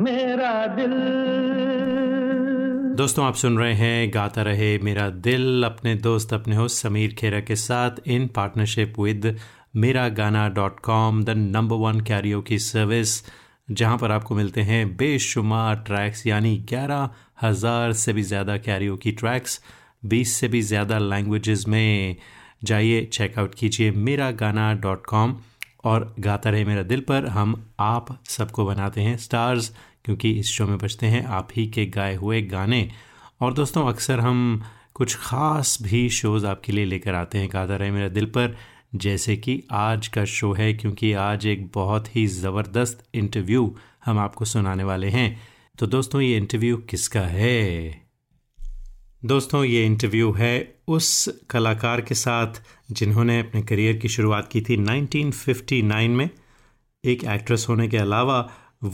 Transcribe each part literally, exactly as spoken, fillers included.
मेरा दिल। दोस्तों, आप सुन रहे हैं गाता रहे मेरा दिल, अपने दोस्त अपने होस्ट समीर खेरा के साथ, in partnership with Mera Gaana dot com, the number one karaoke service, जहां पर आपको मिलते हैं बेशुमार ट्रैक्स, यानी ग्यारह हज़ार से भी ज़्यादा कैरियोकी ट्रैक्स बीस से भी ज़्यादा लैंग्वेजेस में। जाइए, चेकआउट कीजिए मेरा गाना डॉट कॉम और गाता रहे मेरा दिल पर हम आप सबको बनाते हैं स्टार्स, क्योंकि इस शो में बजते हैं आप ही के गाए हुए गाने। और दोस्तों, अक्सर हम कुछ ख़ास भी शोज़ आपके लिए लेकर आते हैं गाता रहे मेरा दिल पर, जैसे कि आज का शो है, क्योंकि आज एक बहुत ही ज़बरदस्त इंटरव्यू हम आपको सुनाने वाले हैं। तो दोस्तों, ये इंटरव्यू किसका है? दोस्तों, ये इंटरव्यू है उस कलाकार के साथ जिन्होंने अपने करियर की शुरुआत की थी उन्नीस सौ उनसठ में। एक एक्ट्रेस होने के अलावा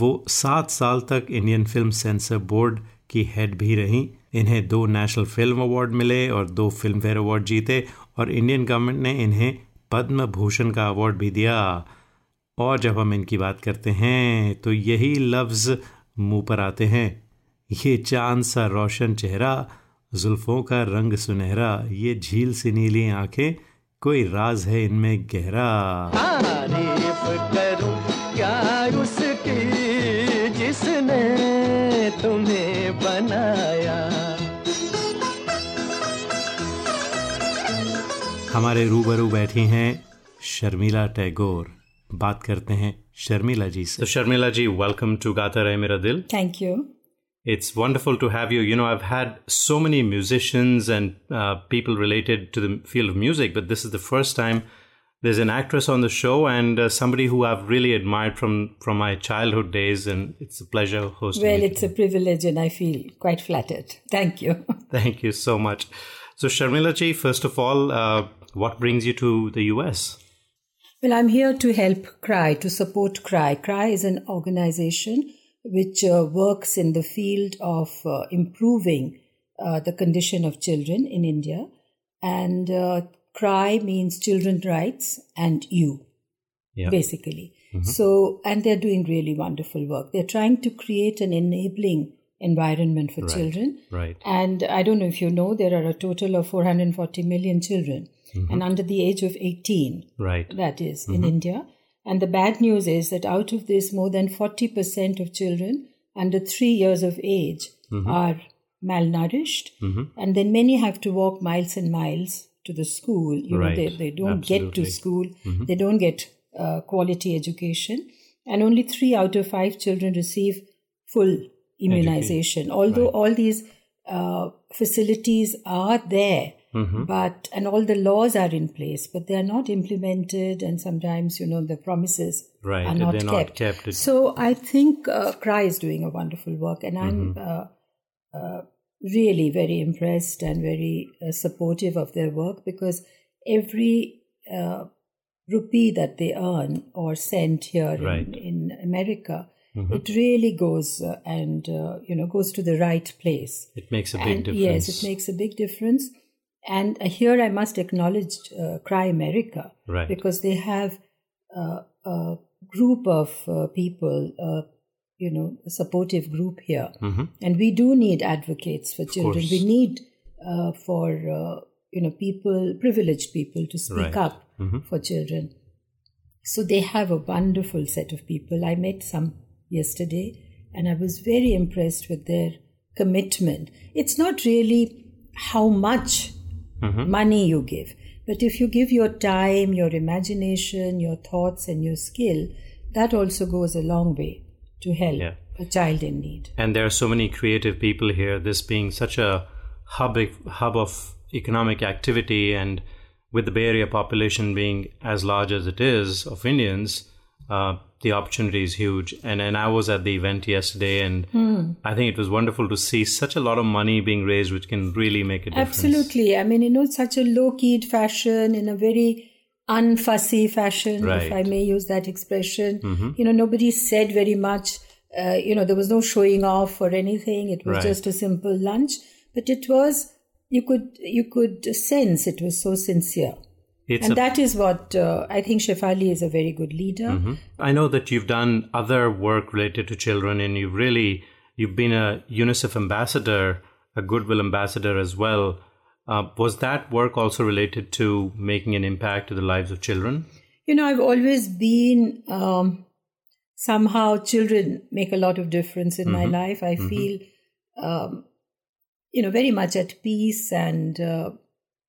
वो सात साल तक इंडियन फिल्म सेंसर बोर्ड की हेड भी रहीं। इन्हें दो नेशनल फिल्म अवार्ड मिले और दो फिल्म फेयर अवार्ड जीते, और इंडियन गवर्नमेंट ने इन्हें पद्म भूषण का अवार्ड भी दिया। और जब हम इनकी बात करते हैं तो यही लफ्ज़ मुँह पर आते हैं। ये चांद सा रोशन चेहरा, जुल्फ़ों का रंग सुनहरा, ये झील सी नीली आंखें, कोई राज है इनमें गहरा। तारीफ करूं क्या उसकी जिसने तुम्हें बनाया। हमारे रूबरू बैठी हैं शर्मिला टैगोर। बात करते हैं शर्मिला जी से। तो शर्मिला जी, वेलकम टू गाता Rahe Mera Dil. Thank you. It's wonderful to have you. You know, I've had so many musicians and uh, people related to the field of music, but this is the first time there's an actress on the show and uh, somebody who I've really admired from, from my childhood days, and it's a pleasure hosting you. Well, it's a privilege and I feel quite flattered. Thank you. Thank you so much. So, Sharmila ji, first of all, uh, what brings you to the U S? Well, I'm here to help Cry, to support Cry. Cry is an organization which uh, works in the field of uh, improving uh, the condition of children in India. And uh, CRY means Children's Rights and You, yeah. basically. Mm-hmm. So, and they're doing really wonderful work. They're trying to create an enabling environment for right. children. Right. And I don't know if you know, there are a total of four hundred forty million children. Mm-hmm. And under the age of eighteen, right. that is, mm-hmm. in India. And the bad news is that out of this, more than forty percent of children under three years of age mm-hmm. are malnourished. Mm-hmm. And then many have to walk miles and miles to the school. You right. know, they, they don't Absolutely. get to school. Mm-hmm. They don't get uh, quality education. And only three out of five children receive full immunization. Educate. Although right. all these uh, facilities are there. Mm-hmm. But and all the laws are in place, but they are not implemented, and sometimes you know the promises right. are not kept. not kept. So I think uh, CRY is doing a wonderful work, and I'm mm-hmm. uh, uh, really very impressed and very uh, supportive of their work, because every uh, rupee that they earn or send here right. in, in America. Mm-hmm. It really goes uh, and uh, you know goes to the right place. It makes a big and, difference. Yes, it makes a big difference. And here I must acknowledge uh, Cry America, right. because they have uh, a group of uh, people, uh, you know, a supportive group here. Mm-hmm. And we do need advocates for of children. Course. We need uh, for, uh, you know, people, privileged people to speak right. up mm-hmm. for children. So they have a wonderful set of people. I met some yesterday and I was very impressed with their commitment. It's not really how much... Mm-hmm. money you give. But if you give your time, your imagination, your thoughts and your skill, that also goes a long way to help yeah. a child in need. And there are so many creative people here, this being such a hub, hub of economic activity, and with the Bay Area population being as large as it is of Indians, uh, the opportunity is huge. And, and I was at the event yesterday, and mm. I think it was wonderful to see such a lot of money being raised, which can really make a difference. Absolutely. I mean, you know, such a low-keyed fashion, in a very unfussy fashion, right. if I may use that expression. Mm-hmm. You know, nobody said very much. Uh, you know, there was no showing off or anything. It was right. just a simple lunch. But it was, you could you could sense it was so sincere. It's and a... that is what uh, I think Shefali is a very good leader. Mm-hmm. I know that you've done other work related to children, and you've really, you've been a UNICEF ambassador, a goodwill ambassador as well. Uh, was that work also related to making an impact to the lives of children? You know, I've always been, um, somehow children make a lot of difference in mm-hmm. my life. I mm-hmm. feel, um, you know, very much at peace and, uh,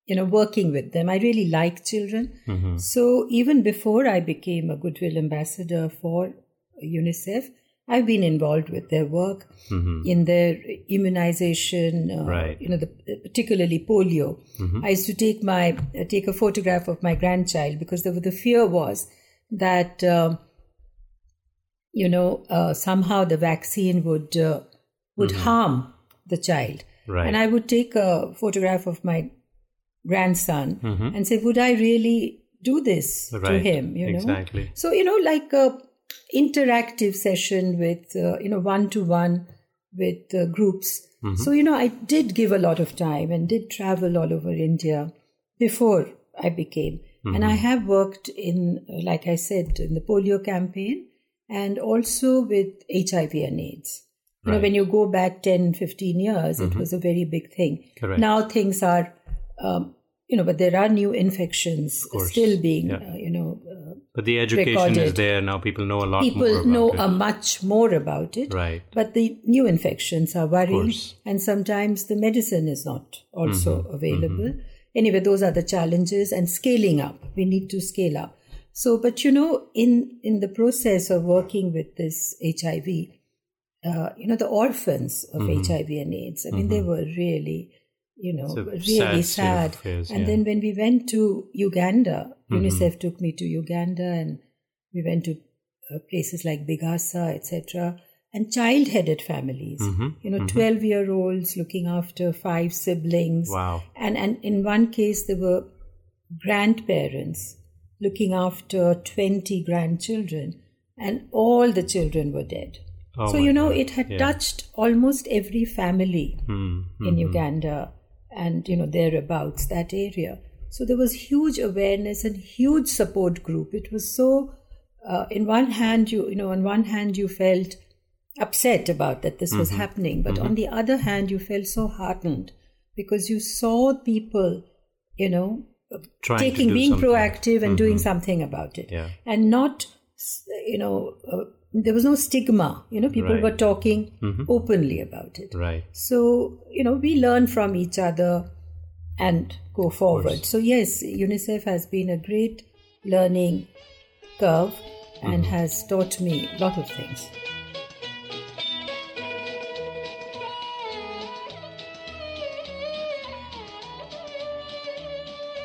you know, working with them. I really like children. Mm-hmm. So even before I became a Goodwill Ambassador for UNICEF, I've been involved with their work mm-hmm. in their immunization, uh, right. you know, the, particularly polio. Mm-hmm. I used to take my uh, take a photograph of my grandchild because the, the fear was that, uh, you know, uh, somehow the vaccine would, uh, would mm-hmm. harm the child. Right. And I would take a photograph of my grandson mm-hmm. and say, would I really do this right. to him? You know? Exactly. So, you know, like a interactive session with, uh, you know, one-to-one with uh, groups. Mm-hmm. So, you know, I did give a lot of time and did travel all over India before I became. Mm-hmm. And I have worked in, like I said, in the polio campaign and also with H I V and AIDS. You right. know, when you go back ten, fifteen years, mm-hmm. it was a very big thing. Correct. Now things are, um, you know, but there are new infections still being, yeah. uh, you know, uh, but the education recorded. Is there now. People know a lot People more about know it. People know much more about it. Right. But the new infections are worrying. And sometimes the medicine is not also mm-hmm. available. Mm-hmm. Anyway, those are the challenges and scaling up. We need to scale up. So, but you know, in, in the process of working with this H I V, Uh, you know, the orphans of mm-hmm. H I V and AIDS. I mean, mm-hmm. they were really, you know, really sad. sad. Affairs, and yeah. then when we went to Uganda, mm-hmm. UNICEF took me to Uganda and we went to uh, places like Bigasa, et cetera. And child-headed families, mm-hmm. you know, mm-hmm. twelve-year-olds looking after five siblings. Wow. And, and in one case, there were grandparents looking after twenty grandchildren and all the children were dead. Oh so, you know, God. It had yeah. touched almost every family mm, mm, in mm. Uganda and, you know, thereabouts, that area. So there was huge awareness and huge support group. It was so, uh, in one hand, you, you know, on one hand, you felt upset about that this mm-hmm. was happening. But mm-hmm. on the other hand, you felt so heartened because you saw people, you know, Trying taking, being something. proactive and mm-hmm. doing something about it yeah. and not, you know, uh, there was no stigma, you know, people right. were talking mm-hmm. openly about it. Right. So, you know, we learn from each other and go forward. So, yes, UNICEF has been a great learning curve mm-hmm. and has taught me a lot of things.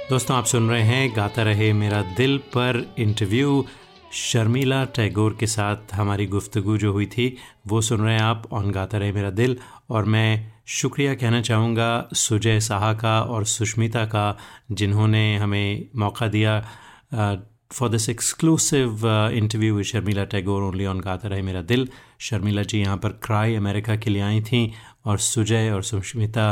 दोस्तों, आप सुन रहे हैं गाता रहे मेरा दिल पर interview. Sharmila Tagore के साथ हमारी गुफ्तगू जो हुई थी वो सुन रहे हैं आप ऑन गाता रहे मेरा दिल. और मैं शुक्रिया कहना चाहूँगा सुजय साहा का और सुष्मिता का जिन्होंने हमें मौका दिया for this exclusive interview with Sharmila Tagore only on Gaata Rahe Mera दिल. शर्मिला जी यहाँ पर क्राई अमेरिका के लिए आई थीं और सुजय और सुष्मिता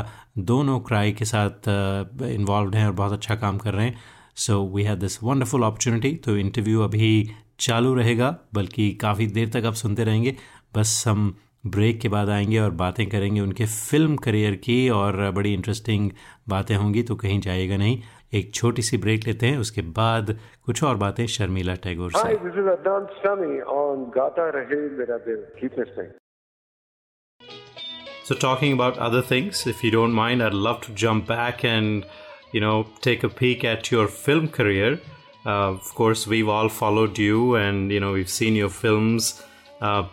दोनों क्राई के साथ इन्वॉल्व uh, हैं और बहुत अच्छा काम कर रहे हैं. So we had this wonderful opportunity. तो इंटरव्यू अभी चालू रहेगा बल्कि काफ़ी देर तक आप सुनते रहेंगे. बस हम ब्रेक के बाद आएंगे और बातें करेंगे उनके फिल्म करियर की और बड़ी इंटरेस्टिंग बातें होंगी, तो कहीं जाइएगा नहीं. एक छोटी सी ब्रेक लेते हैं, उसके बाद कुछ और बातें शर्मिला टैगोर से. Hi, this is Adnan Sami on गाता रहे मेरा दिल. Keep listening. So talking about other things, if you don't mind, I'd love to jump back and, you know, take a peek at your film career. Uh, of course, we've all followed you and, you know, we've seen your films. Uh,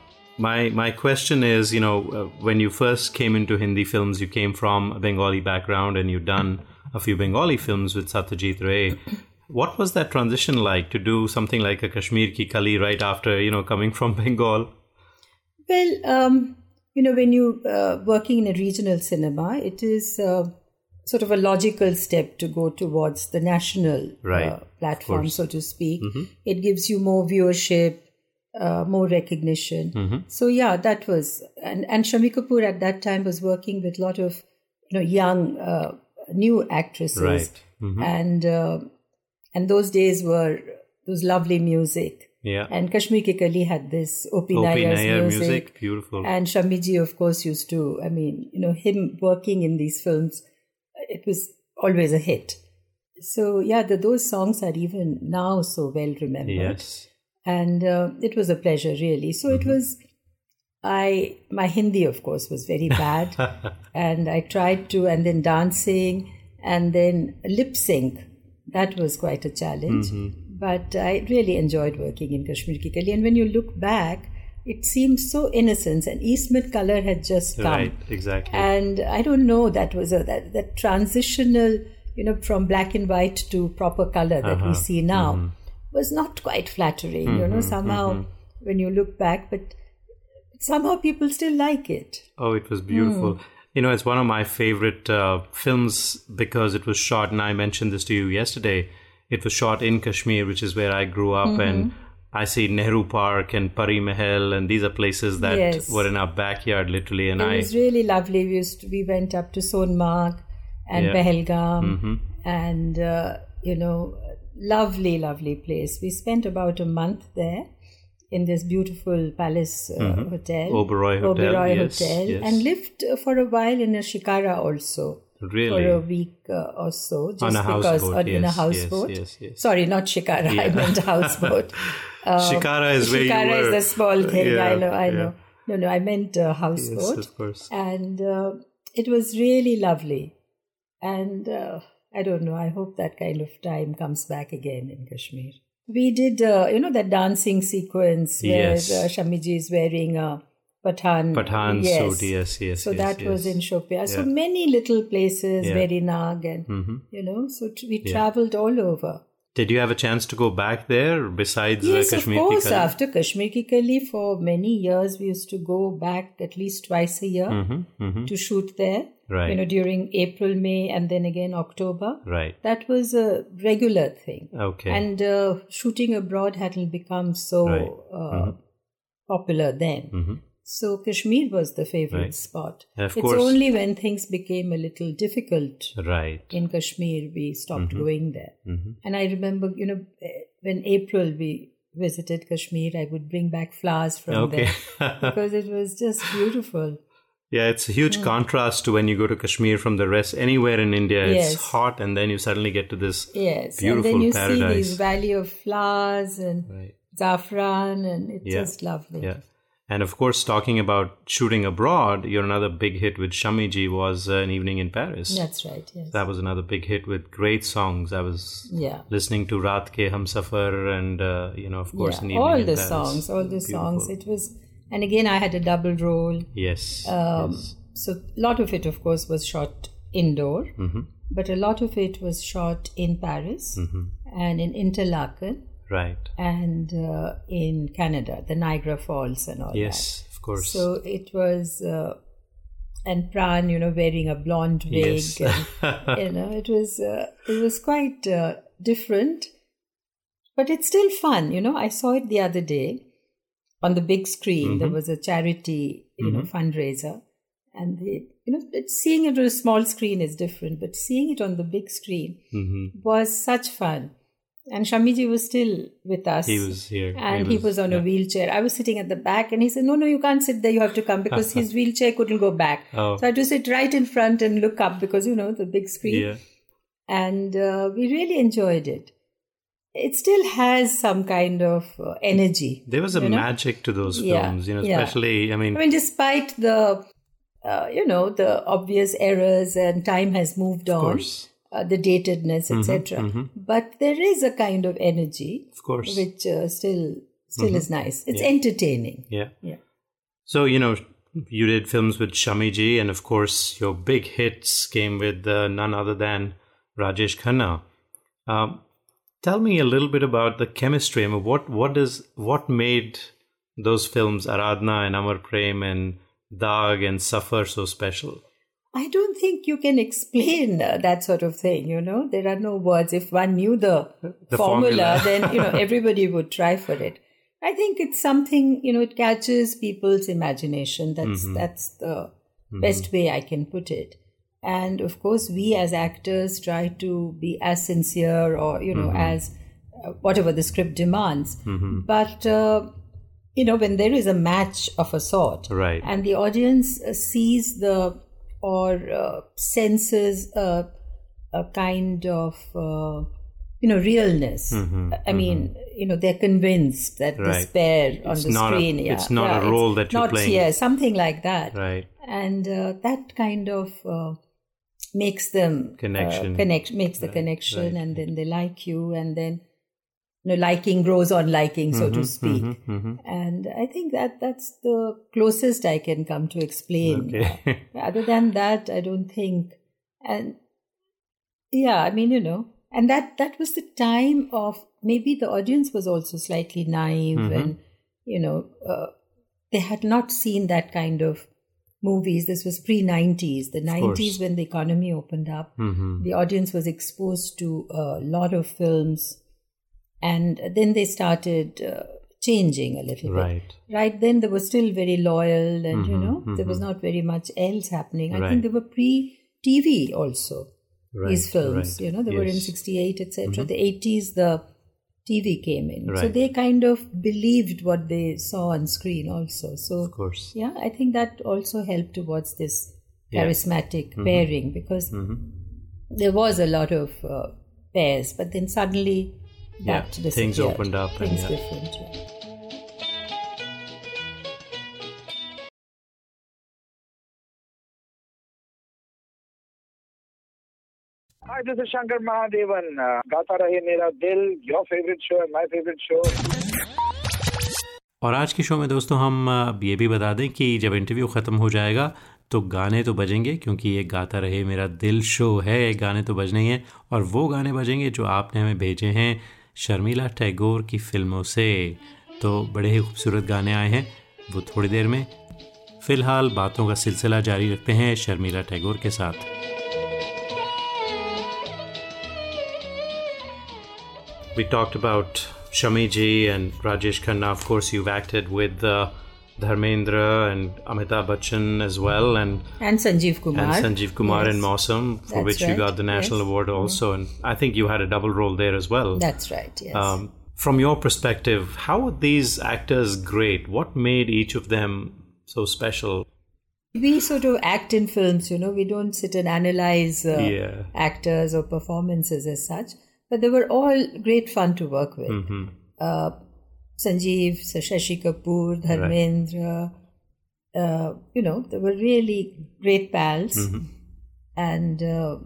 my my question is, you know, uh, when you first came into Hindi films, you came from a Bengali background and you've done a few Bengali films with Satyajit Ray. What was that transition like to do something like a Kashmir Ki Kali right after, you know, coming from Bengal? Well, um, you know, when you're uh, working in a regional cinema, it is... Uh, sort of a logical step to go towards the national right. uh, platform, so to speak. Mm-hmm. It gives you more viewership, uh, more recognition. Mm-hmm. So yeah, that was, and, and Shami Kapoor at that time was working with a lot of, you know, young, uh, new actresses. Right. Mm-hmm. And, uh, And those days were, those lovely music. Yeah. And Kashmir Ki Kali had this O P. Nayyar's music. music. Beautiful. And Shammi ji, of course, used to, I mean, you know, him working in these films, it was always a hit. So, yeah, the, those songs are even now so well remembered. Yes. And uh, it was a pleasure, really. So mm-hmm. it was, I, my Hindi, of course, was very bad. And I tried to, and then dancing, and then lip sync. That was quite a challenge. Mm-hmm. But I really enjoyed working in Kashmir Ki Kali. And when you look back, it seems so innocent. And Eastman Color had just come. Right, exactly. And I don't know, that was a that, that transitional, you know, from black and white to proper color that uh-huh. we see now mm-hmm. was not quite flattering, mm-hmm. you know, somehow mm-hmm. when you look back. But somehow people still like it. Oh, it was beautiful. Mm. You know, it's one of my favorite uh, films because it was shot, and I mentioned this to you yesterday, it was shot in Kashmir, which is where I grew up. Mm-hmm. And I see Nehru Park and Pari Mahal, and these are places that yes. were in our backyard, literally. And it I, was really lovely. We used to, we went up to Sonmarg and yeah. Behelgam mm-hmm. and, uh, you know, lovely, lovely place. We spent about a month there in this beautiful palace uh, mm-hmm. hotel. Oberoi Hotel. Oberoi yes, Hotel. Yes. And lived for a while in a shikara also. Really? For a week uh, or so. Just on a because, houseboat. Or yes, in a houseboat. Yes, yes, yes. Sorry, not shikara. Yeah. I meant houseboat. Um, shikara is where shikara you were. Shikara is a small thing. Yeah, I know, I yeah. know. No, no, I meant uh, houseboat. Yes, of course. And uh, it was really lovely. And uh, I don't know, I hope that kind of time comes back again in Kashmir. We did, uh, you know, that dancing sequence where yes. uh, Shammi ji is wearing a... Pathan, Pathan yes. suit, yes, yes. So yes, that yes. was in Shopian. Yeah. So many little places, yeah. Verinag, and mm-hmm. you know, so t- we yeah. traveled all over. Did you have a chance to go back there besides yes, uh, Kashmir Ki Kali? Yes, of course. After Kashmir Ki Kali, for many years, we used to go back at least twice a year mm-hmm, mm-hmm. to shoot there. Right. You know, during April, May, and then again October. Right. That was a regular thing. Okay. And uh, shooting abroad hadn't become so right. uh, mm-hmm. popular then. Mm-hmm. So Kashmir was the favorite right. spot. Of it's course. Only when things became a little difficult right. in Kashmir, we stopped mm-hmm. going there. Mm-hmm. And I remember, you know, when April we visited Kashmir, I would bring back flowers from okay. there because it was just beautiful. Yeah, it's a huge mm. contrast to when you go to Kashmir from the rest. Anywhere in India, yes. it's hot and then you suddenly get to this yes. beautiful paradise. And then you paradise. see this valley of flowers and right. saffron, and it's yeah. just lovely. Yeah. And of course, talking about shooting abroad, your another big hit with Shammi ji was uh, An Evening in Paris. That's right, yes. That was another big hit with great songs. I was yeah. listening to Raat Ke Hum Safar and, uh, you know, of course, yeah. An Evening all in Paris. All the songs, all the Beautiful. songs. It was, and again, I had a double role. Yes. Um, yes. So a lot of it, of course, was shot indoor, mm-hmm. but a lot of it was shot in Paris mm-hmm. and in Interlaken. Right. And uh, in Canada, the Niagara Falls and all yes, that. Yes, of course. So it was, uh, and Pran, you know, wearing a blonde wig. Yes. And, you know, it was, uh, it was quite uh, different, but it's still fun. You know, I saw it the other day on the big screen. Mm-hmm. There was a charity, you mm-hmm. know, fundraiser. And they, you know, it's, seeing it on a small screen is different, but seeing it on the big screen mm-hmm. was such fun. And Shammi ji was still with us. He was here. And he was, he was on yeah. a wheelchair. I was sitting at the back and he said, no, no, you can't sit there. You have to come because his wheelchair couldn't go back. Oh. So I had to sit right in front and look up because, you know, the big screen. Yeah. And uh, we really enjoyed it. It still has some kind of uh, energy. There was a you know? magic to those films, yeah. you know, especially, yeah. I mean. I mean, despite the, uh, you know, the obvious errors and time has moved on. Of course. Uh, the datedness, et cetera. Mm-hmm, mm-hmm. But there is a kind of energy, of course, which uh, still still mm-hmm. is nice. It's yeah. entertaining. Yeah, yeah. So you know, you did films with Shammi ji, and of course, your big hits came with uh, none other than Rajesh Khanna. Um, tell me a little bit about the chemistry. I mean, what what is what made those films, Aradhna and Amar Prem and Dag and Safar, so special? I don't think you can explain uh, that sort of thing, you know. There are no words. If one knew the, the formula, formula. then, you know, everybody would try for it. I think it's something, you know, it catches people's imagination. That's mm-hmm. that's the mm-hmm. best way I can put it. And of course, we as actors try to be as sincere or, you know, mm-hmm. as uh, whatever the script demands. Mm-hmm. But, uh, you know, when there is a match of a sort, right. and the audience sees the or uh, senses a, a kind of, uh, you know, realness. Mm-hmm. I mean, mm-hmm. you know, they're convinced that right. this pair on it's the screen. A, yeah, it's not yeah, a role that you're not, playing. Yeah, something like that. Right. And uh, that kind of... Uh, makes them connection uh, connect makes the right, connection right. and then they like you, and then you know, liking grows on liking, so mm-hmm, to speak. Mm-hmm, mm-hmm. And I think that that's the closest I can come to explain. Okay. Other than that, I don't think. And yeah, I mean, you know, and that that was the time of maybe the audience was also slightly naive, mm-hmm. and you know, uh, they had not seen that kind of movies. This was pre nineties, the nineties when the economy opened up. Mm-hmm. The audience was exposed to a lot of films, and then they started uh, changing a little right. bit. Right then, they were still very loyal, and mm-hmm. you know, mm-hmm. there was not very much else happening. I right. think they were pre T V also, right. these films. Right. You know, they yes. were in sixty-eight, et cetera. Mm-hmm. The eighties, the T V came in. Right. So they kind of believed what they saw on screen also. So, of course. Yeah, I think that also helped towards this charismatic yeah. pairing, mm-hmm. because mm-hmm. there was a lot of uh, pairs, but then suddenly yeah. that disappeared. Things opened up. Things and, yeah. different. Yeah. Hi, this is Shankar Mahadevan. Uh, गाता रहे मेरा दिल, your favorite show and my favorite show. और आज के show में दोस्तों हम ये भी बता दें कि जब इंटरव्यू ख़त्म हो जाएगा तो गाने तो बजेंगे, क्योंकि ये गाता रहे मेरा दिल शो है, गाने तो बजने ही हैं, और वो गाने बजेंगे जो आपने हमें भेजे हैं शर्मिला टैगोर की फ़िल्मों से। तो बड़े ही खूबसूरत गाने आए हैं, वो थोड़ी देर में। फ़िलहाल बातों का सिलसिला जारी रखते हैं शर्मिला टैगोर के साथ। We talked about Shammi ji and Rajesh Khanna. Of course, you've acted with uh, Dharmendra and Amitabh Bachchan as well. And, and Sanjeev Kumar. And Sanjeev Kumar yes. in Mausam, for That's which right. you got the National yes. Award also. Mm-hmm. And I think you had a double role there as well. That's right, yes. Um, from your perspective, how were these actors great? What made each of them so special? We sort of act in films, you know. We don't sit and analyze uh, yeah. actors or performances as such. But they were all great fun to work with. Mm-hmm. Uh, Sanjeev, Shashi Kapoor, Dharmendra, right. uh, you know, they were really great pals. Mm-hmm. And, uh,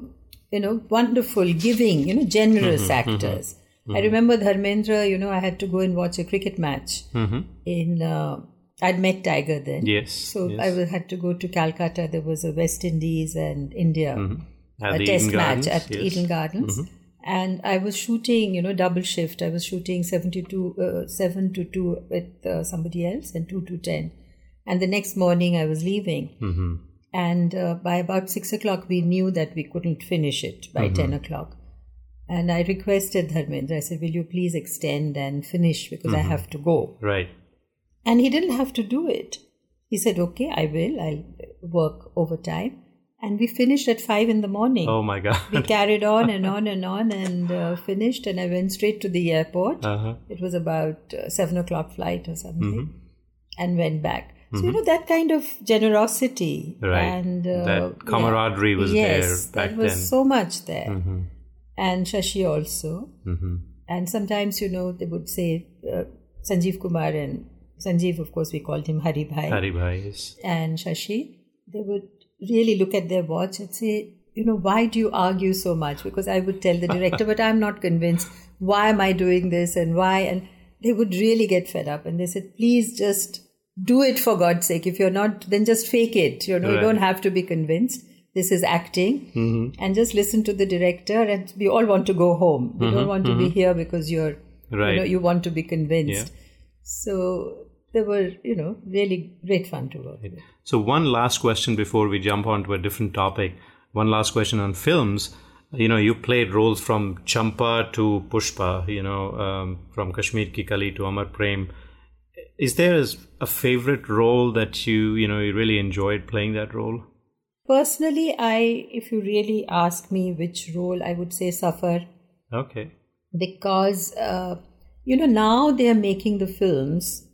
you know, wonderful, giving, you know, generous mm-hmm. actors. Mm-hmm. I remember Dharmendra, you know, I had to go and watch a cricket match. Mm-hmm. in. Uh, I'd met Tiger then. Yes. So yes. I had to go to Calcutta. There was a West Indies and India mm-hmm. a test Eden match Gardens, at yes. Eden Gardens. Mm-hmm. And I was shooting, you know, double shift. I was shooting seventy-two, uh, seven to two with uh, somebody else and two to ten. And the next morning I was leaving. Mm-hmm. And uh, by about six o'clock, we knew that we couldn't finish it by mm-hmm. ten o'clock. And I requested Dharmendra, I said, will you please extend and finish because mm-hmm. I have to go. Right. And he didn't have to do it. He said, okay, I will. I'll work overtime. And we finished at five in the morning. Oh, my God. We carried on and on and on and uh, finished. And I went straight to the airport. Uh-huh. It was about uh, seven o'clock flight or something mm-hmm. and went back. Mm-hmm. So, you know, that kind of generosity. Right. And, uh, that camaraderie yeah, was yes, there back then. Yes, there was so much there. Mm-hmm. And Shashi also. Mm-hmm. And sometimes, you know, they would say uh, Sanjeev Kumar and Sanjeev, of course, we called him Hari Bhai. Hari Bhai, yes. And Shashi, they would really look at their watch and say, you know, why do you argue so much? Because I would tell the director, but I'm not convinced. Why am I doing this and why? And they would really get fed up. And they said, please just do it for God's sake. If you're not, then just fake it. You know, right. you don't have to be convinced. This is acting. Mm-hmm. And just listen to the director. And we all want to go home. We mm-hmm. don't want mm-hmm. to be here because you're, right. you know, you want to be convinced. Yeah. So... They were, you know, really great fun to work with. So one last question before we jump on to a different topic. One last question on films. You know, you played roles from Champa to Pushpa, you know, um, from Kashmir Ki Kali to Amar Prem. Is there a favorite role that you, you know, you really enjoyed playing that role? Personally, I, if you really ask me which role, I would say Safar. Okay. Because, uh, you know, now they are making the films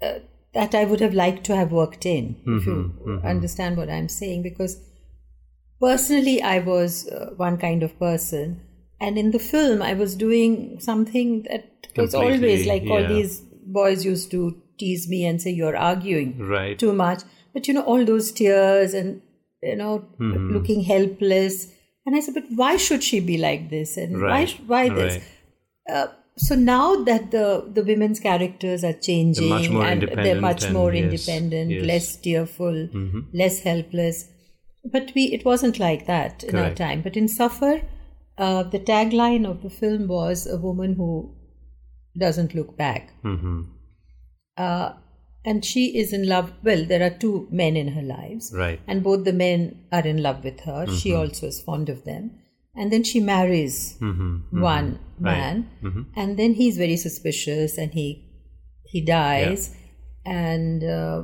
uh, that I would have liked to have worked in, mm-hmm, if you mm-hmm. understand what I'm saying. Because personally, I was uh, one kind of person. And in the film, I was doing something that Completely, was always like yeah. all these boys used to tease me and say, you're arguing right. too much. But, you know, all those tears and, you know, mm-hmm. looking helpless. And I said, but why should she be like this? And right. why why this? Right. Uh, so now that the, the women's characters are changing. They're much more and independent. They're much and, more yes, independent, yes. less tearful, mm-hmm. less helpless. But we it wasn't like that Correct. in our time. But in Safar, uh, the tagline of the film was a woman who doesn't look back. Mm-hmm. Uh, and she is in love. Well, there are two men in her lives. Right. And both the men are in love with her. Mm-hmm. She also is fond of them. And then she marries mm-hmm. one mm-hmm. man. Right. Mm-hmm. And then he's very suspicious and he he dies. Yeah. And uh,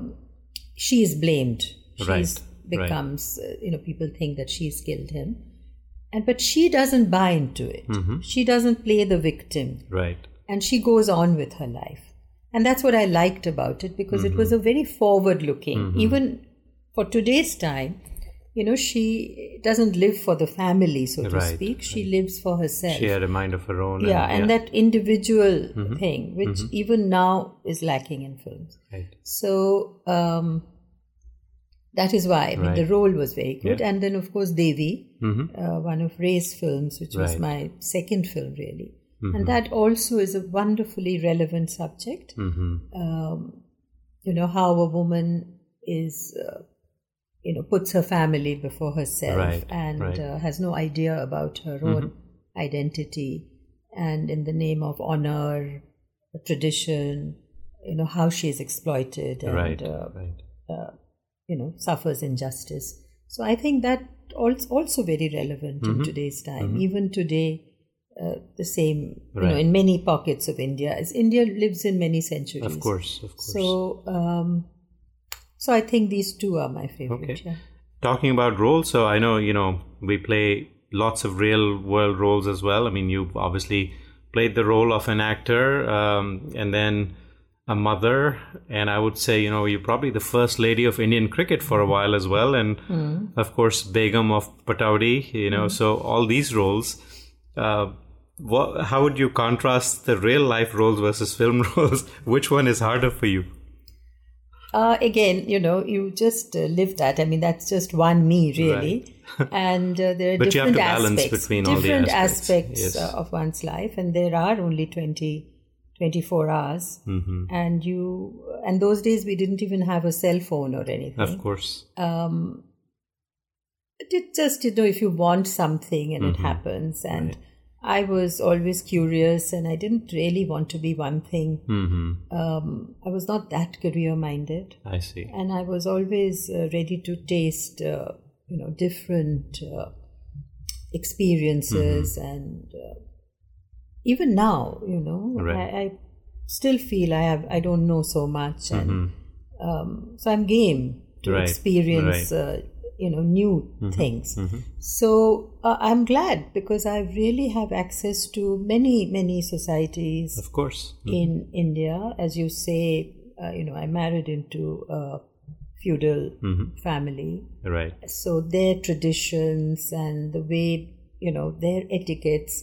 she is blamed. She's right. becomes, right. uh, you know, people think that she's killed him. and But she doesn't buy into it. Mm-hmm. She doesn't play the victim. Right. And she goes on with her life. And that's what I liked about it, because mm-hmm. it was a very forward-looking. Mm-hmm. Even for today's time, you know, she doesn't live for the family, so to right, speak. She right. lives for herself. She had a mind of her own. Yeah, and, and yeah. that individual mm-hmm. thing, which mm-hmm. even now is lacking in films. Right. So um, that is why, I mean, right. the role was very good. Yeah. And then, of course, Devi, mm-hmm. uh, one of Ray's films, which right. was my second film, really. Mm-hmm. And that also is a wonderfully relevant subject. Mm-hmm. Um, you know, how a woman is, uh, you know, puts her family before herself right, and right. Uh, has no idea about her own mm-hmm. identity. And in the name of honor, tradition, you know, how she is exploited and, right, uh, right. Uh, you know, suffers injustice. So I think that also also very relevant mm-hmm. in today's time. Mm-hmm. Even today, Uh, the same, right. you know, in many pockets of India, as India lives in many centuries. Of course, of course. So, um, so I think these two are my favorite. Okay. Yeah. Talking about roles, so I know, you know, we play lots of real world roles as well. I mean, you've obviously played the role of an actor um, and then a mother. And I would say, you know, you're probably the first lady of Indian cricket for a while as well. And mm. of course, Begum of Patowdi, you know, mm. so all these roles. Uh, What, how would you contrast the real life roles versus film roles? Which one is harder for you? Uh, again, you know, you just uh, live that. I mean, that's just one me, really. Right. And uh, there are but different you have to balance aspects, between all the aspects, aspects yes. uh, of one's life, and there are only twenty, twenty-four hours. Mm-hmm. And you, and those days we didn't even have a cell phone or anything. Of course. Um, it just, you know, if you want something and mm-hmm. it happens, and. Right. I was always curious and I didn't really want to be one thing. Mm-hmm. Um, I was not that career-minded. I see. And I was always uh, ready to taste, uh, you know, different uh, experiences. Mm-hmm. And uh, even now, you know, right. I, I still feel I have I don't know so much. Mm-hmm. And um, so I'm game to right. experience right. Uh, you know, new mm-hmm, things. Mm-hmm. So uh, I'm glad because I really have access to many, many societies. Of course. Mm-hmm. In India, as you say, uh, you know, I married into a feudal mm-hmm. family. Right. So their traditions and the way, you know, their etiquettes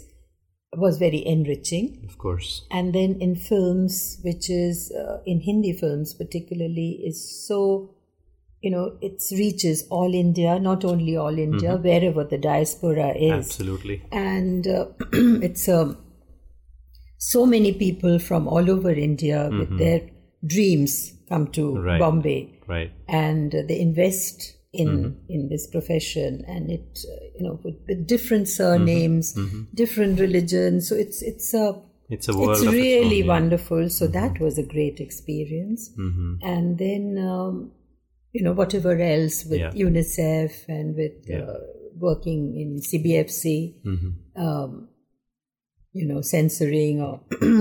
was very enriching. Of course. And then in films, which is, uh, in Hindi films particularly, is so... You know, it reaches all India, not only all India, mm-hmm. wherever the diaspora is. Absolutely. And uh, it's um, so many people from all over India mm-hmm. with their dreams come to right. Bombay. Right. And uh, they invest in mm-hmm. in this profession and it, uh, you know, with, with different surnames, mm-hmm. different religions. So it's, it's a... It's a world It's really its own, yeah. wonderful. So mm-hmm. that was a great experience. Mm-hmm. And then... Um, you know, whatever else with yeah. UNICEF and with yeah. uh, working in C B F C, mm-hmm. um, you know, censoring or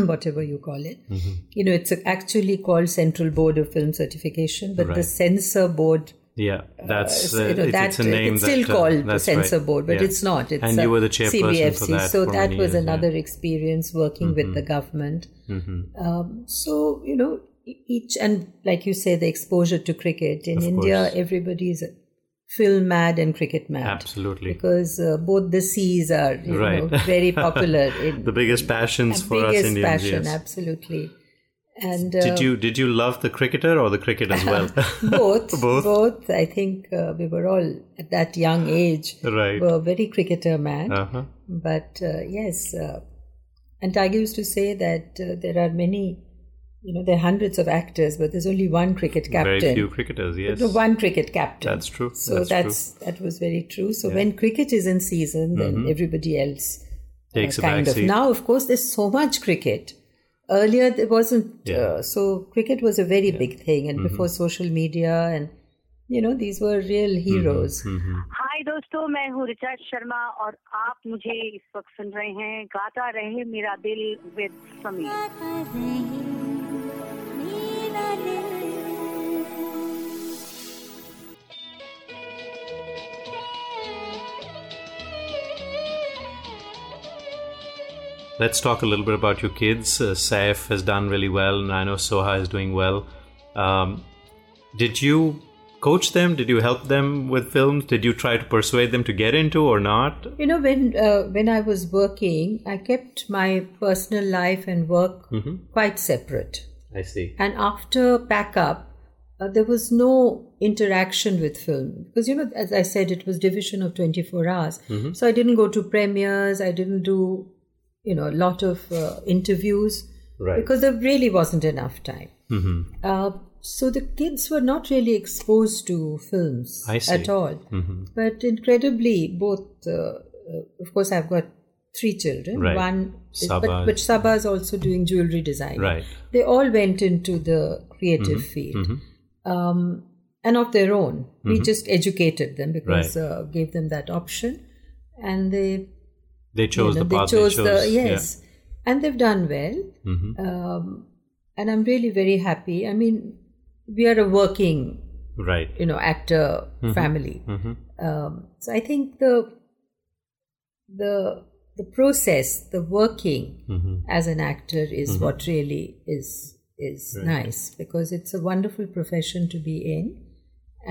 whatever you call it. Mm-hmm. You know, it's actually called Central Board of Film Certification, but right. the censor board Yeah, that's uh, you know, uh, that, it's a name it's still that, called uh, Censor right. Board, but yeah. it's not. It's and you were the chairperson C B F C, for that. So for that was years, another yeah. experience working mm-hmm. with the government. Mm-hmm. Um, so you know, each and like you say, the exposure to cricket in of India, course. Everybody's film mad and cricket mad. Absolutely, because uh, both the C's are you right. know, very popular. In, the biggest passions for biggest us Indians. Biggest passion, yes. absolutely. And, uh, did you did you love the cricketer or the cricket as well? both, both, both. I think uh, we were all at that young age right. were very cricketer mad. Uh-huh. But uh, yes, uh, and Tiger used to say that uh, there are many, you know, there are hundreds of actors, but there's only one cricket captain. Very few cricketers, yes. The one cricket captain. That's true. So that's, that's true. That was very true. So yeah. when cricket is in season, then mm-hmm. everybody else takes uh, a kind of seat. Now, of course, there's so much cricket. Earlier, there wasn't. Yeah. Uh, so, cricket was a very yeah. big thing. And mm-hmm. before social media and, you know, these were real heroes. Mm-hmm. Hi, दोस्तों, मैं हूँ रिचा शर्मा और आप मुझे इस वक्त सुन रहे हैं गाता रहे मेरा दिल with समीर. गाता रहे मेरा दिल. Let's talk a little bit about your kids. Uh, Saif has done really well, and I know Soha is doing well. Um, did you coach them? Did you help them with films? Did you try to persuade them to get into or not? You know, when uh, when I was working, I kept my personal life and work mm-hmm. quite separate. I see. And after Pack Up, uh, there was no interaction with film. Because, you know, as I said, it was division of twenty-four hours. Mm-hmm. So I didn't go to premieres. I didn't do... you know, a lot of uh, interviews right. because there really wasn't enough time. Mm-hmm. Uh, so the kids were not really exposed to films at all. Mm-hmm. But incredibly, both, uh, of course, I've got three children. Right. One, is, Sabah. But, but Sabah is also doing jewelry design. Right. They all went into the creative mm-hmm. field mm-hmm. Um, and of their own. Mm-hmm. We just educated them because right. uh, gave them that option. And they... They chose you know, the path they chose. They chose. The, yes. Yeah. And they've done well. Mm-hmm. Um, and I'm really very happy. I mean, we are a working, right. you know, actor mm-hmm. family. Mm-hmm. Um, so I think the the the process, the working mm-hmm. as an actor is mm-hmm. what really is is right. nice because it's a wonderful profession to be in.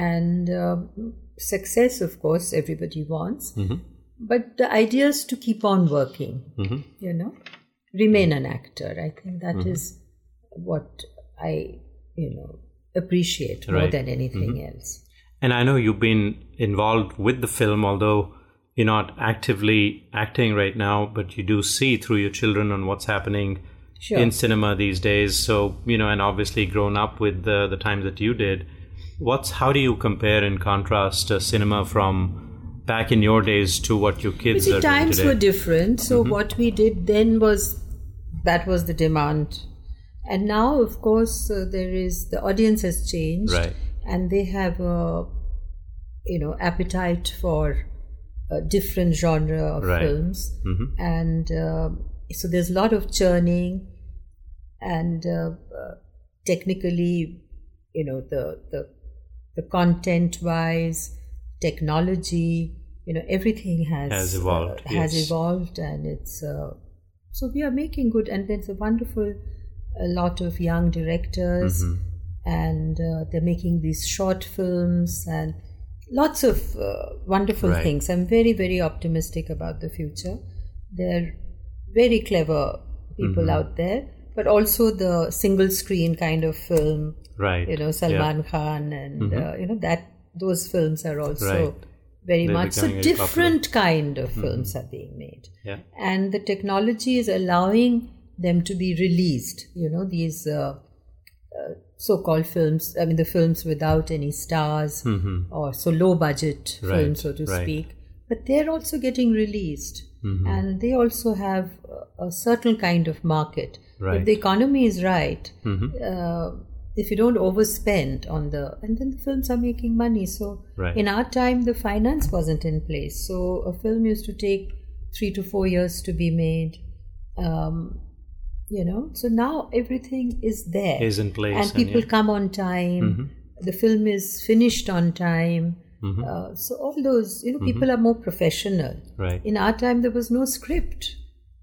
And um, success, of course, everybody wants. Mm-hmm. But the idea is to keep on working, mm-hmm. you know, remain an actor. I think that mm-hmm. is what I, you know, appreciate right. more than anything mm-hmm. else. And I know you've been involved with the film, although you're not actively acting right now, but you do see through your children on what's happening sure. in cinema these days. So, you know, and obviously grown up with the, the times that you did, what's how do you compare and contrast uh, cinema from... back in your days to what your kids see, are doing today? Times were different. So mm-hmm. what we did then was, that was the demand. And now, of course, uh, there is, the audience has changed. Right. And they have a, you know, appetite for a different genre of right. films. Mm-hmm. And uh, so there's a lot of churning. And uh, uh, technically, you know, the the, the content-wise... technology, you know, everything has has evolved, uh, has yes. evolved and it's uh, so we are making good. And there's a wonderful, a lot of young directors, mm-hmm. and uh, they're making these short films and lots of uh, wonderful right. things. I'm very, very optimistic about the future. They're very clever people mm-hmm. out there, but also the single screen kind of film, right? You know, Salman yeah. Khan and mm-hmm. uh, you know that. Those films are also right. very They're much so different popular. Kind of films mm-hmm. are being made. Yeah. And the technology is allowing them to be released, you know, these uh, uh, so-called films, I mean the films without any stars mm-hmm. or so low budget right. films, so to right. speak. But they're also getting released mm-hmm. and they also have a certain kind of market. Right. If the economy is right, mm-hmm. uh, if you don't overspend on the... And then the films are making money. So right. in our time, the finance wasn't in place. So a film used to take three to four years to be made. Um, you know, so now everything is there. Is in place. And people and yeah. come on time. Mm-hmm. the film is finished on time. Mm-hmm. Uh, so all those, you know, people mm-hmm. are more professional. Right. In our time, there was no script.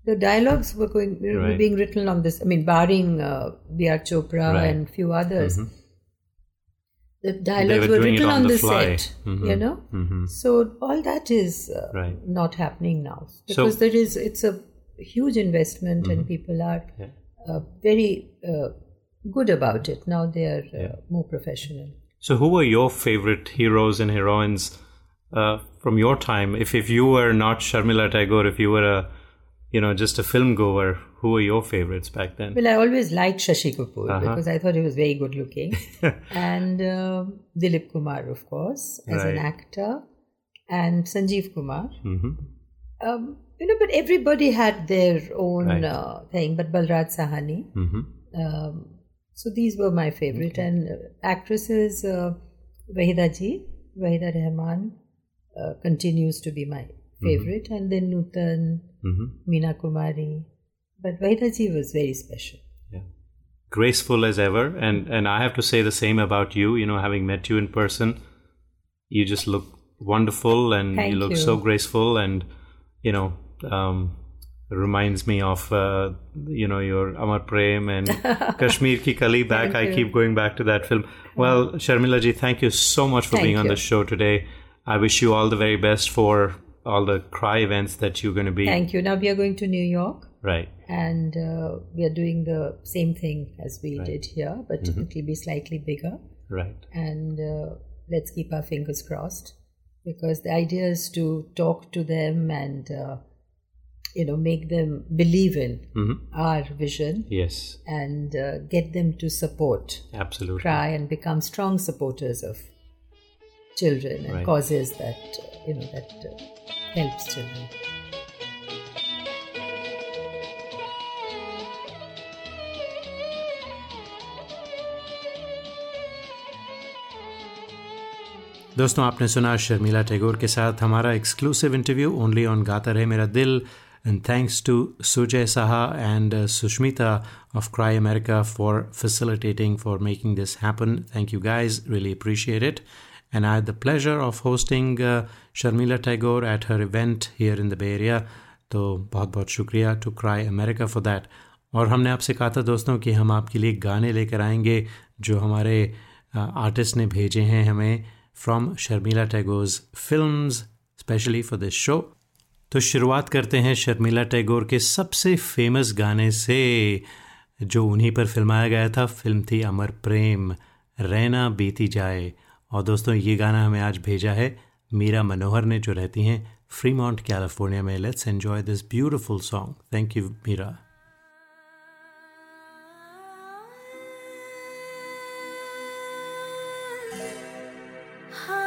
The dialogues were going were right. being written on this. I mean, barring uh, B R Chopra right. and few others, mm-hmm. the dialogues were, were written on, on the, the set. Mm-hmm. You know, mm-hmm. so all that is uh, right. not happening now because so, there is it's a huge investment mm-hmm. and people are yeah. uh, very uh, good about it now. They are uh, yeah. more professional. So who were your favorite heroes and heroines uh, from your time? If if you were not Sharmila Tagore, if you were a, you know, just a film goer, who were your favorites back then? Well, I always liked Shashi Kapoor uh-huh. because I thought he was very good looking. And uh, Dilip Kumar, of course, as right. an actor. And Sanjeev Kumar. Mm-hmm. Um, you know, but everybody had their own right. uh, thing. But Balraj Sahani. Mm-hmm. Um, So these were my favorite. Okay. And uh, actresses, uh, Vahida ji, Vahida Rehman uh, continues to be my favorite. Mm-hmm. And then Nutan, mm-hmm. Meena Kumari. But Vahida ji was very special. Yeah, graceful as ever. And, and I have to say the same about you, you know, having met you in person. You just look wonderful and Thank you look you. so graceful and, you know... Um, reminds me of, uh, you know, your Amar Prem and Kashmir Ki Kali back. I keep going back to that film. Well, Sharmila ji, thank you so much for thank being you. on the show today. I wish you all the very best for all the Cry events that you're going to be. Thank you. Now we are going to New York. Right. And uh, we are doing the same thing as we right. did here, but mm-hmm. it will be slightly bigger. Right. And uh, let's keep our fingers crossed because the idea is to talk to them and... Uh, you know, make them believe in mm-hmm. our vision. Yes. And uh, get them to support. Absolutely. Cry and become strong supporters of children and right. causes that, uh, you know, that uh, helps children. दोस्तों, आपने सुना शर्मिला टैगोर के साथ हमारा exclusive interview only on Gaata Rahe Mera दिल. And thanks to Sujay Saha and uh, Sushmita of Cry America for facilitating, for making this happen. Thank you guys. Really appreciate it. And I had the pleasure of hosting uh, Sharmila Tagore at her event here in the Bay Area. So, बहुत बहुत शुक्रिया to Cry America for that. और हमने आपसे कहा था दोस्तों कि हम आपके लिए गाने लेकर आएंगे जो हमारे आर्टिस्ट ने भेजे हैं हमें from Sharmila Tagore's films, especially for this show. तो शुरुआत करते हैं शर्मिला टैगोर के सबसे फेमस गाने से जो उन्हीं पर फिल्माया गया था. फिल्म थी अमर प्रेम, रैना बीती जाए. और दोस्तों, ये गाना हमें आज भेजा है मीरा मनोहर ने, जो रहती हैं फ्रीमॉन्ट कैलिफोर्निया में. Let's enjoy this beautiful song. Thank you Meera. Ah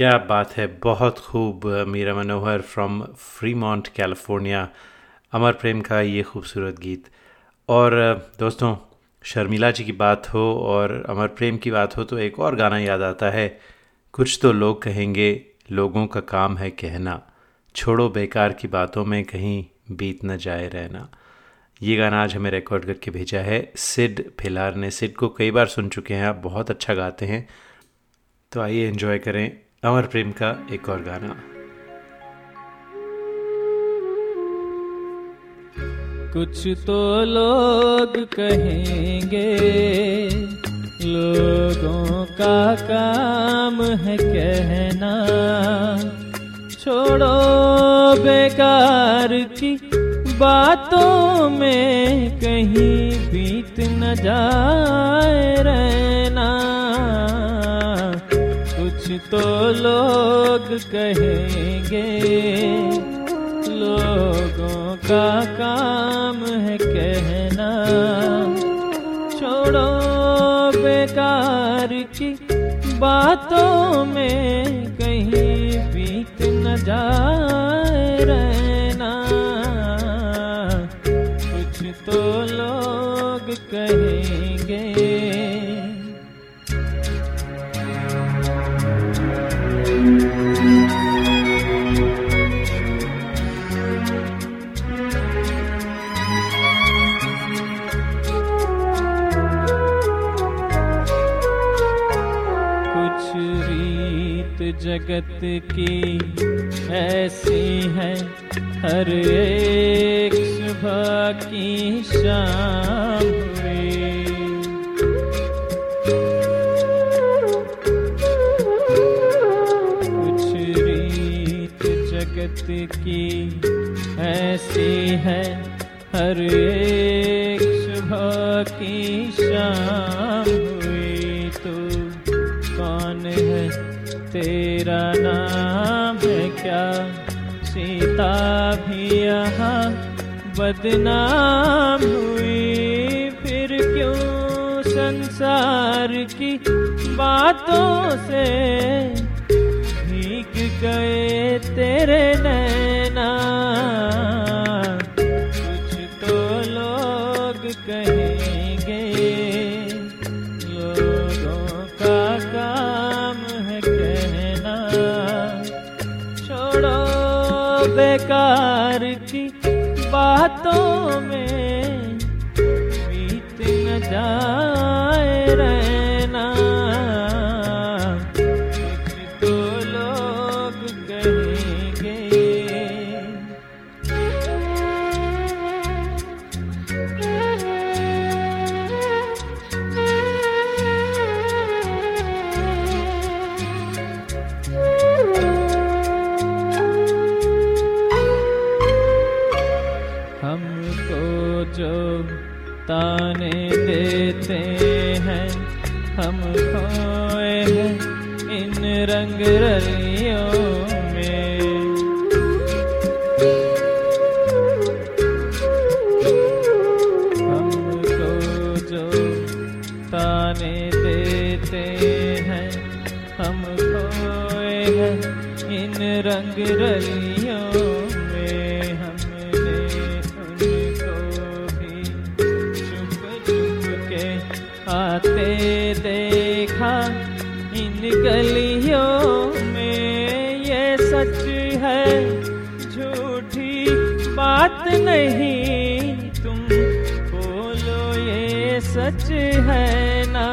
क्या बात है, बहुत खूब। Meera Manohar from Fremont California, Amar Prem का ये खूबसूरत गीत। और दोस्तों, शर्मिला जी की बात हो और अमर प्रेम की बात हो तो एक और गाना याद आता है, कुछ तो लोग कहेंगे लोगों का काम है कहना, छोड़ो बेकार की बातों में कहीं बीत न जाए रहना। ये गाना आज हमें रिकॉर्ड करके भेजा है सिड फिलार ने। सिड को कई बार सुन चुके हैं आप, बहुत अच्छा गाते हैं। तो आइए एंजॉय करें अमर प्रेम का एक और गाना। कुछ तो लोग कहेंगे लोगों का काम है कहना, छोड़ो बेकार की बातों में कहीं बीत न जाए रहना। कुछ तो लोग कहेंगे लोगों का काम है कहना, छोड़ो बेकार की बातों में कहीं बीत न जाए रहना। कुछ तो लोग कहेंगे जगत की ऐसी है, हर एक सुबह की शाम हुई, कुछ रीत जगत की ऐसी है, हर एक सुबह की शाम हुई, तो कौन है तेरा नाम है क्या, सीता भी यहाँ बदनाम हुई, फिर क्यों संसार की बातों से भीग गए तेरे नैना। कुछ तो लोग कहेंगे लोगों का काम बेकार की बातों में बीत न जाए रहना। कुछ तो लोग कहेंगे। ताने देते हैं हम खोए हैं इन रंगरलियों में, हमको जो ताने देते हैं हम खोए हैं इन रंगरलियों में, हमने उनको आते देखा इन गलियों में। ये सच है झूठी बात नहीं, तुम बोलो ये सच है ना।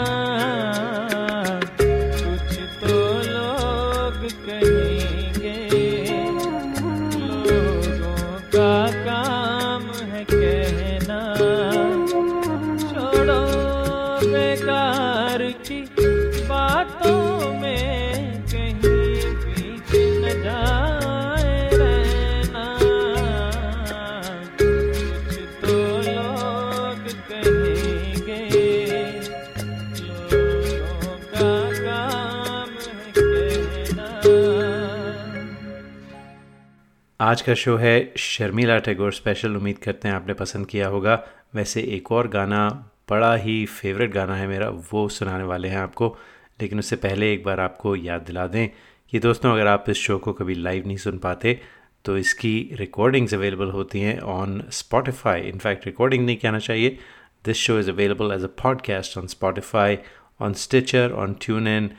कुछ तो लोग कहेंगे लोगों का काम है कहना, छोड़ो बेकार की बातों में कहीं बीत न जाए रहना। कुछ तो लोग कहेंगे लोगों का काम है कहना। आज का शो है शर्मिला टैगोर स्पेशल। उम्मीद करते हैं आपने पसंद किया होगा। वैसे एक और गाना बड़ा ही फेवरेट गाना है मेरा, वो सुनाने वाले हैं आपको, लेकिन उससे पहले एक बार आपको याद दिला दें ये दोस्तों अगर आप इस शो को कभी लाइव नहीं सुन पाते तो इसकी रिकॉर्डिंग्स अवेलेबल होती हैं ऑन स्पॉटिफाई. इनफैक्ट रिकॉर्डिंग नहीं कहना चाहिए, this show is available as a podcast on Spotify, on Stitcher, on TuneIn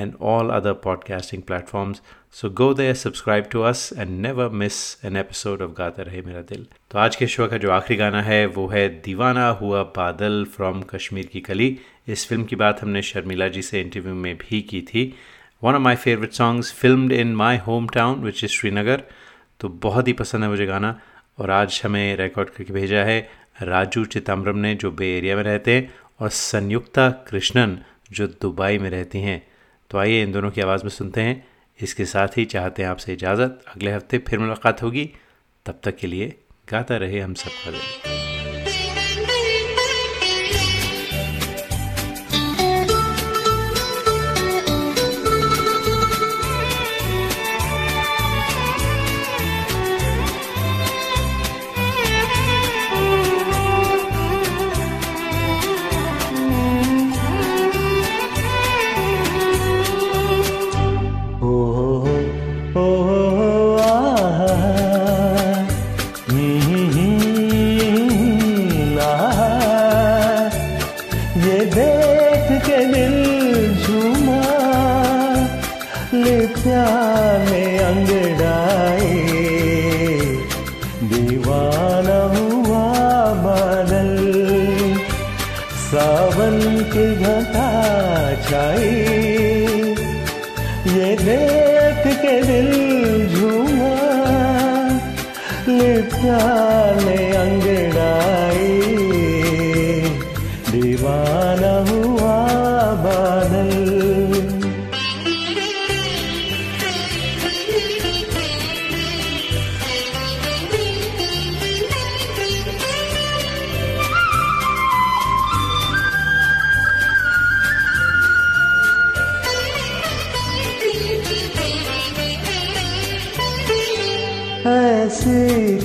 and all other podcasting platforms. So go there, subscribe to us and never miss an episode of Gaata Rahe Mera Dil. तो आज के show का जो आखिरी गाना है वो है दीवाना हुआ बादल फ्रॉम कश्मीर की कली. इस फिल्म की बात हमने शर्मिला जी से इंटरव्यू में भी की थी. One of my favourite songs filmed in my home town which is Srinagar. तो बहुत ही पसंद है मुझे गाना और आज हमें रिकॉर्ड करके भेजा है राजू चिदम्बरम ने जो बे एरिया में रहते हैं और संयुक्ता कृष्णन जो दुबई में रहती हैं. तो आइए इन दोनों की आवाज़ में सुनते हैं. इसके साथ ही चाहते हैं आपसे इजाज़त. अगले हफ्ते फिर मुलाकात होगी. तब तक के लिए गाता रहे हम सबका दिल.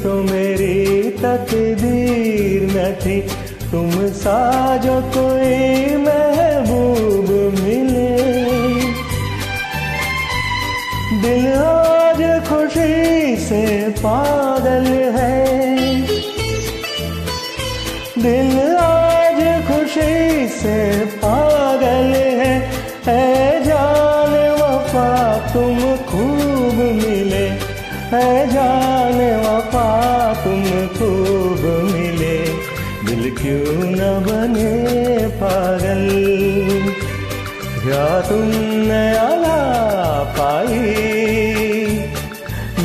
तो मेरी तकदीर न थी तुम सा जो कोई महबूब मिले. दिल आज खुशी से पागल है, दिल आज खुशी से पागल है. ऐ जान वफा तुम खूब मिले, ऐ जान वफा तुम खूब मिले. दिल क्यों न बने पागल, क्या तुमने आला पाई.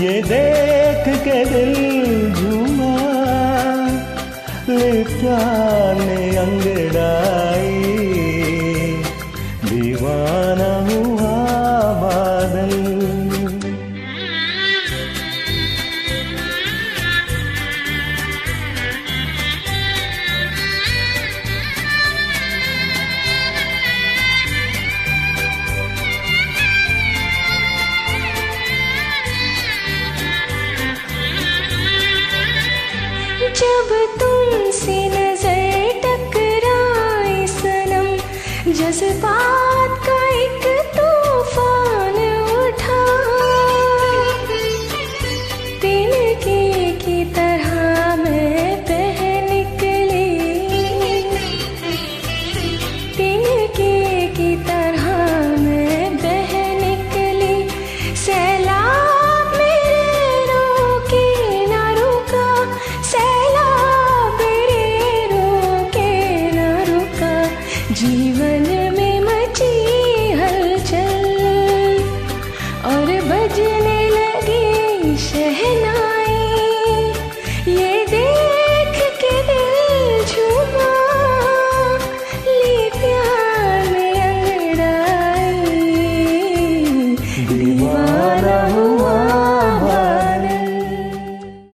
ये देख के दिल झूमा लिप्या ने अंगड़ाई. दीवाना हुआ बादल. जब तुमसे नजर टकराए सनम जज्बा